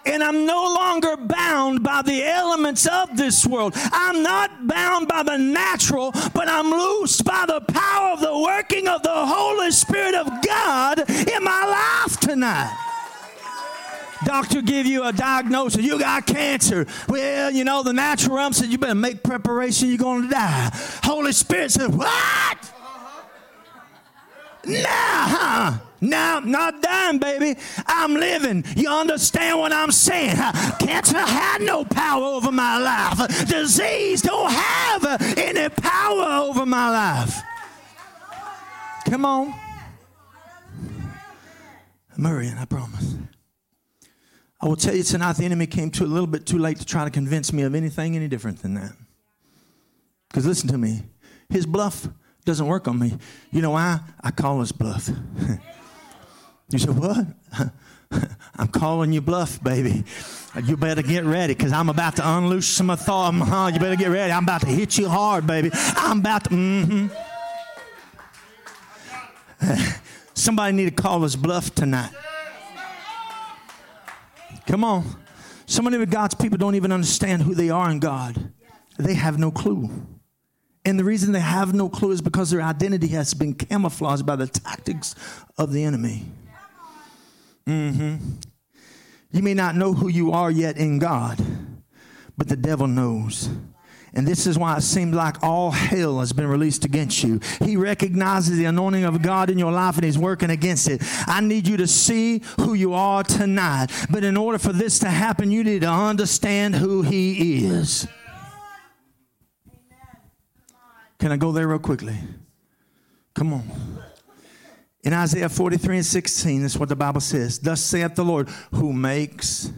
And I'm no longer bound by the elements of this world. I'm not bound by the natural, but I'm loosed by the power of the working of the Holy Spirit of God in my life tonight. Doctor give you a diagnosis. You got cancer. Well, you know, the natural realm said, you better make preparation. You're going to die. Holy Spirit said, what? Nah, huh? Nah, I'm not dying, baby. I'm living. You understand what I'm saying? Cancer had no power over my life. Disease don't have any power over my life. Come on. I'm hurrying, I promise. I will tell you tonight, the enemy came to a little bit too late to try to convince me of anything any different than that. Because listen to me, his bluff doesn't work on me. You know why? I call his bluff. You say, what? I'm calling you bluff, baby. You better get ready because I'm about to unloose some authority. Uh-huh, you better get ready. I'm about to hit you hard, baby. I'm about to, mm-hmm. Somebody need to call his bluff tonight. Come on. So many of God's people don't even understand who they are in God. They have no clue. And the reason they have no clue is because their identity has been camouflaged by the tactics of the enemy. Mm-hmm. You may not know who you are yet in God, but the devil knows. And this is why it seems like all hell has been released against you. He recognizes the anointing of God in your life and he's working against it. I need you to see who you are tonight. But in order for this to happen, you need to understand who he is. Can I go there real quickly? Come on. In Isaiah forty-three and sixteen, that's what the Bible says. Thus saith the Lord, who makes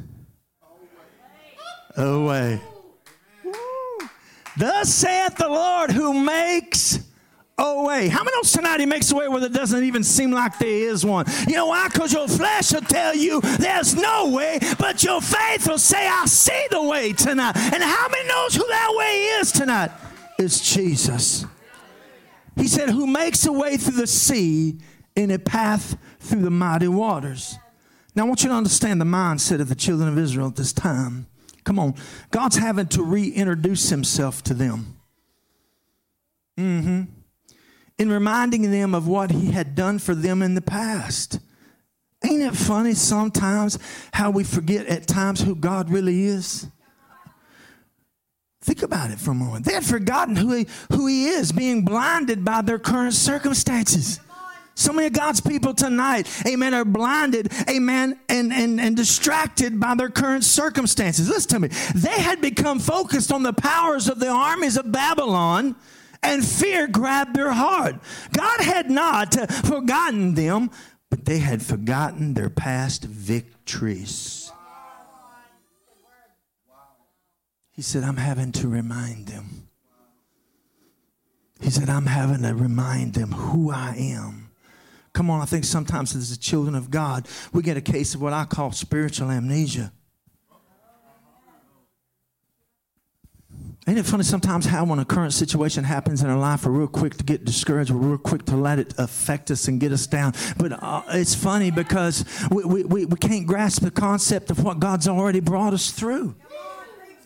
a way. Thus saith the Lord who makes a way. How many of us tonight he makes a way where it doesn't even seem like there is one? You know why? Because your flesh will tell you there's no way, but your faith will say, I see the way tonight. And how many knows who that way is tonight? It's Jesus. He said, who makes a way through the sea and a path through the mighty waters. Now I want you to understand the mindset of the children of Israel at this time. Come on. God's having to reintroduce himself to them. Mm-hmm. In reminding them of what he had done for them in the past. Ain't it funny sometimes how we forget at times who God really is? Think about it for a moment. They had forgotten who he, who he is, being blinded by their current circumstances. So many of God's people tonight, amen, are blinded, amen, and, and, and distracted by their current circumstances. Listen to me. They had become focused on the powers of the armies of Babylon, and fear grabbed their heart. God had not forgotten them, but they had forgotten their past victories. He said, I'm having to remind them. He said, I'm having to remind them who I am. Come on, I think sometimes as the children of God, we get a case of what I call spiritual amnesia. Ain't it funny sometimes how when a current situation happens in our life, we're real quick to get discouraged, we're real quick to let it affect us and get us down. But uh, it's funny because we, we, we, we can't grasp the concept of what God's already brought us through.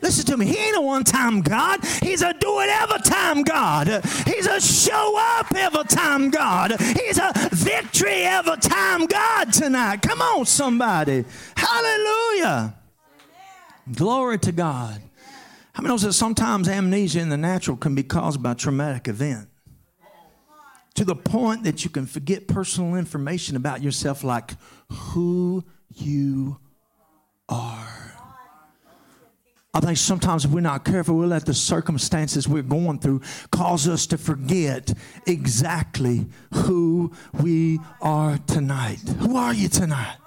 Listen to me. He ain't a one-time God. He's a do-it-every-time God. He's a show-up-every-time God. He's a victory-every-time God tonight. Come on, somebody. Hallelujah. Amen. Glory to God. How many knows that sometimes amnesia in the natural can be caused by a traumatic event to the point that you can forget personal information about yourself, like who you are. I think sometimes if we're not careful, we'll let the circumstances we're going through cause us to forget exactly who we are tonight. Who are you tonight?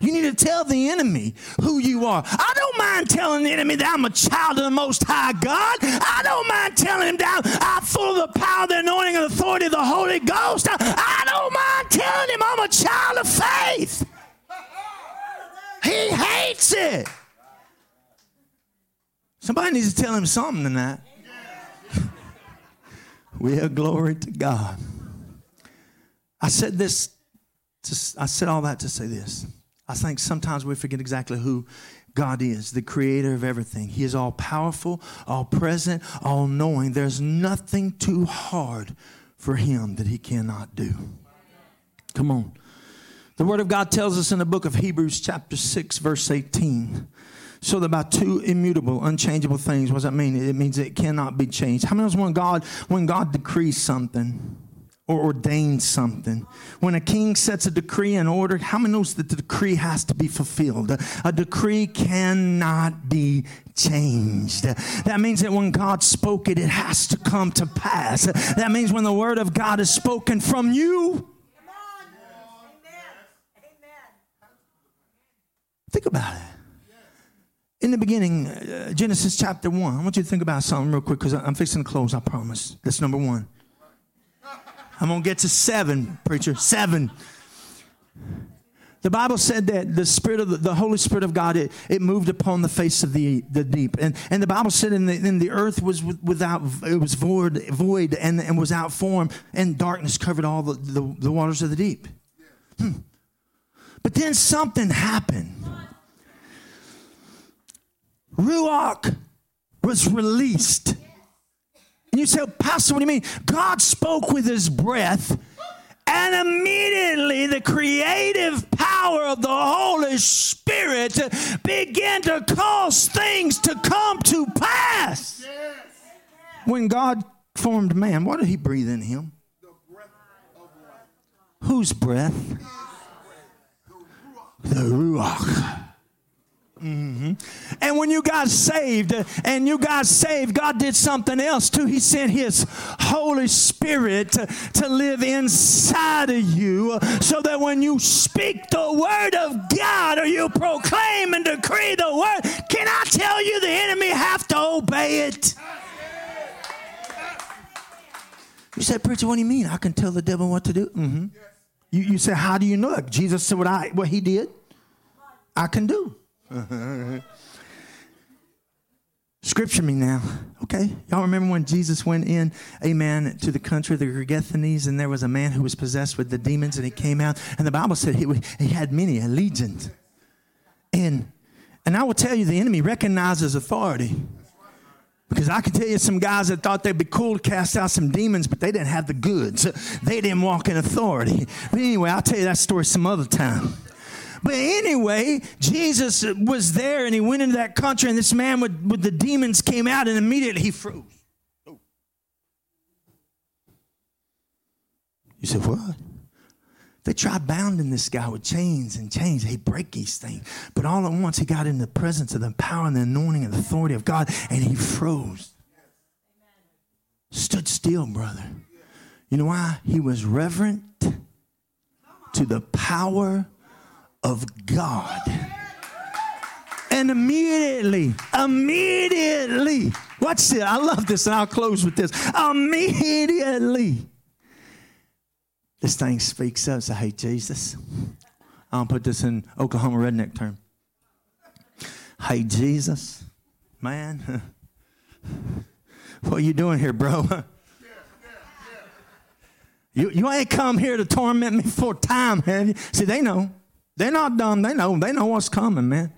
You need to tell the enemy who you are. I don't mind telling the enemy that I'm a child of the Most High God. I don't mind telling him that I'm full of the power, the anointing, and authority of the Holy Ghost. I, I don't mind telling him I'm a child of faith. He hates it. Somebody needs to tell him something tonight. Well, glory to God. I said this. To, I said all that to say this. I think sometimes we forget exactly who God is, the creator of everything. He is all powerful, all present, all knowing. There's nothing too hard for him that he cannot do. Come on. The word of God tells us in the book of Hebrews chapter six, verse eighteen. So that by two immutable, unchangeable things, what does that mean? It means it cannot be changed. How many knows when God, when God decrees something? Or ordained something. When a king sets a decree in order, how many knows that the decree has to be fulfilled? A, a decree cannot be changed. That means that when God spoke it, it has to come to pass. That means when the word of God is spoken from you. Come on. Amen. Amen. Think about it. In the beginning, uh, Genesis chapter one. I want you to think about something real quick because I'm fixing to close, I promise. That's number one. I'm going to get to seven, preacher. Seven. The Bible said that the Spirit of the, the Holy Spirit of God, it, it moved upon the face of the, the deep. And, and the Bible said in the, in the earth was without, it was void, void and, and was out form, and darkness covered all the, the, the waters of the deep. Hmm. But then something happened. Ruach was released. And you say, Pastor, what do you mean? God spoke with his breath, and immediately the creative power of the Holy Spirit began to cause things to come to pass. Yes. When God formed man, what did he breathe in him? The breath of life. Whose breath? His breath. The Ruach. The Ruach. Mm-hmm. And when you got saved and you got saved, God did something else too. He sent his Holy Spirit to, to live inside of you so that when you speak the word of God or you proclaim and decree the word, can I tell you the enemy have to obey it? You said, preacher, what do you mean? I can tell the devil what to do. Mm-hmm. You, you said, how do you know it? Jesus said what, I, what he did, I can do. Scripture me now. Okay. Y'all remember when Jesus went in, amen, to the country of the Gergesenes, and there was a man who was possessed with the demons, and he came out, and the Bible said he, he had many, a legion. And, and I will tell you, the enemy recognizes authority. Because I can tell you some guys that thought they'd be cool to cast out some demons, but they didn't have the goods. They didn't walk in authority. But anyway, I'll tell you that story some other time. But anyway, Jesus was there, and he went into that country, and this man with, with the demons came out, and immediately he froze. Oh. You said, what? They tried bounding this guy with chains and chains. He break these things. But all at once, he got in the presence of the power and the anointing and the authority of God, and he froze. Stood still, brother. You know why? He was reverent to the power of of God. And immediately, immediately, watch this. I love this, and I'll close with this. Immediately, this thing speaks up. I hate Jesus. I'll put this in Oklahoma redneck term. Hate Jesus, man. What are you doing here, bro? You, you ain't come here to torment me for time, have you? See, they know. They're not dumb. They know. They know what's coming, man.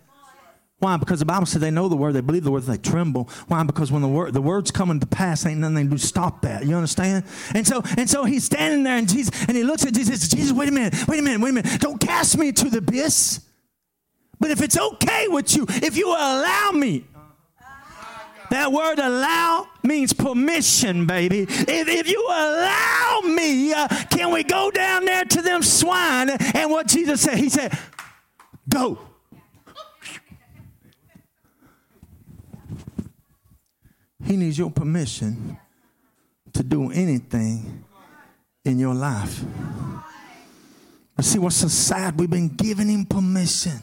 Why? Because the Bible said they know the word. They believe the word. They tremble. Why? Because when the word, the word's coming to pass, ain't nothing they can do to stop that. You understand? And so, and so he's standing there, and Jesus, and he looks at Jesus. And says, Jesus, wait a minute. Wait a minute. Wait a minute. Don't cast me into the abyss. But if it's okay with you, if you will allow me, That word allow means permission, baby. If, if you allow me, uh, can we go down there to them swine? And what Jesus said, he said, go. He needs your permission to do anything in your life. But see, what's aside, we've been giving him permission.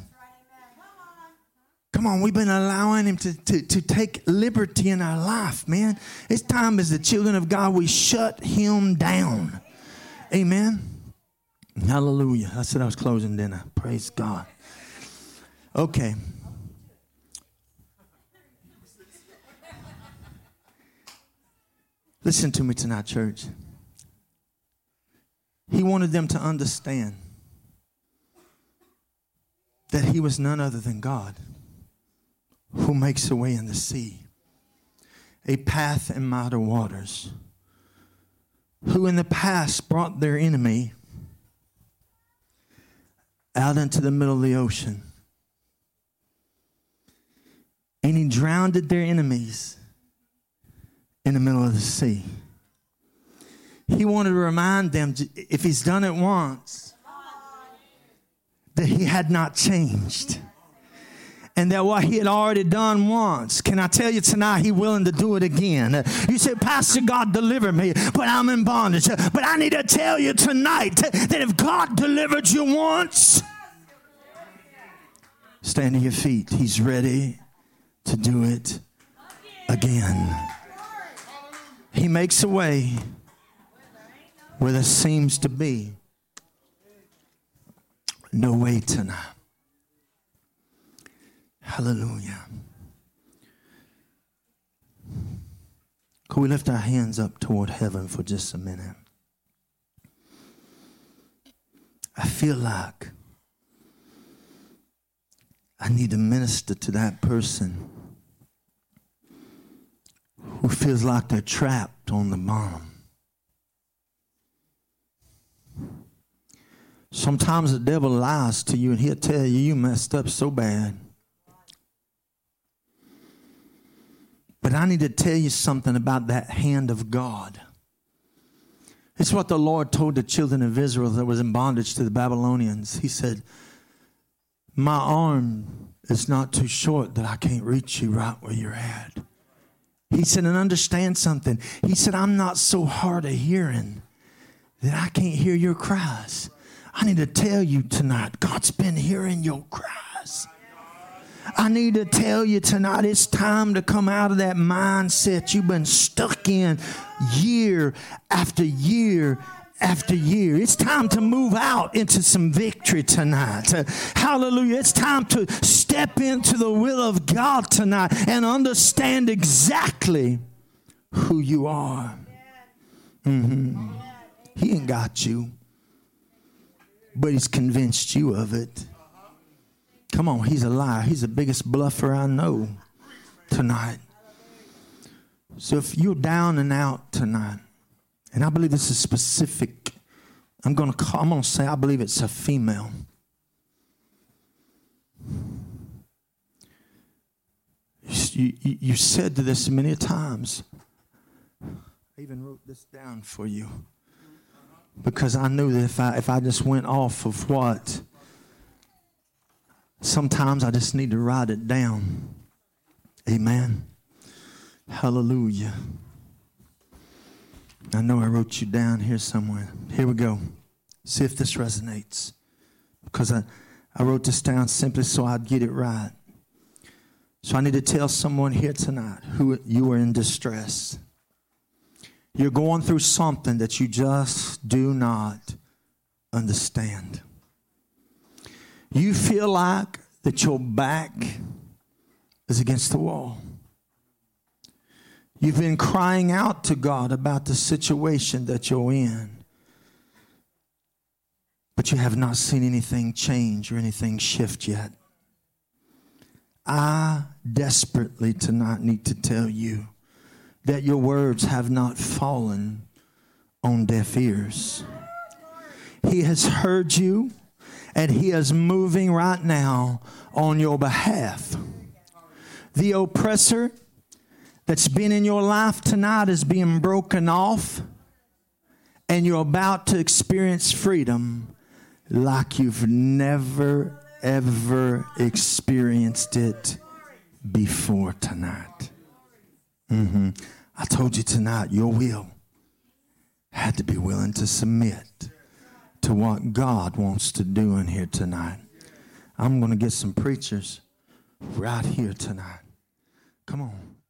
Come on, we've been allowing him to, to, to take liberty in our life, man. It's time as the children of God, we shut him down. Amen. Hallelujah. I said I was closing, didn't I? Praise God. Okay. Listen to me tonight, church. He wanted them to understand that he was none other than God, who makes a way in the sea, a path in mighty waters, who in the past brought their enemy out into the middle of the ocean. And he drowned their enemies in the middle of the sea. He wanted to remind them, if he's done it once, that he had not changed. And that what he had already done once, can I tell you tonight, he's willing to do it again. You say, Pastor, God delivered me, but I'm in bondage. But I need to tell you tonight that if God delivered you once, stand to your feet. He's ready to do it again. He makes a way where there seems to be no way tonight. Hallelujah. Could we lift our hands up toward heaven for just a minute? I feel like I need to minister to that person who feels like they're trapped on the bottom. Sometimes the devil lies to you and he'll tell you you messed up so bad. But I need to tell you something about that hand of God. It's what the Lord told the children of Israel that was in bondage to the Babylonians. He said, my arm is not too short that I can't reach you right where you're at. He said, and understand something. He said, I'm not so hard of hearing that I can't hear your cries. I need to tell you tonight, God's been hearing your cries. I need to tell you tonight, it's time to come out of that mindset you've been stuck in year after year after year. It's time to move out into some victory tonight. Uh, hallelujah. It's time to step into the will of God tonight and understand exactly who you are. Mm-hmm. He ain't got you, but he's convinced you of it. Come on, he's a liar. He's the biggest bluffer I know tonight. So if you're down and out tonight, and I believe this is specific, I'm gonna call, I'm gonna say I believe it's a female. You, you, you said to this many times. I even wrote this down for you because I knew that if I if I just went off of what. Sometimes I just need to write it down. Amen. Hallelujah. I know I wrote you down here somewhere. Here we go. See if this resonates. Because I, I wrote this down simply so I'd get it right. So I need to tell someone here tonight who you are in distress. You're going through something that you just do not understand. You feel like that your back is against the wall. You've been crying out to God about the situation that you're in, but you have not seen anything change or anything shift yet. I desperately tonight need to tell you that your words have not fallen on deaf ears. He has heard you. And he is moving right now on your behalf. The oppressor that's been in your life tonight is being broken off, and you're about to experience freedom like you've never, ever experienced it before tonight. Mm-hmm. I told you tonight, your will had to be willing to submit to what God wants to do in here tonight. I'm going to get some preachers right here tonight. Come on.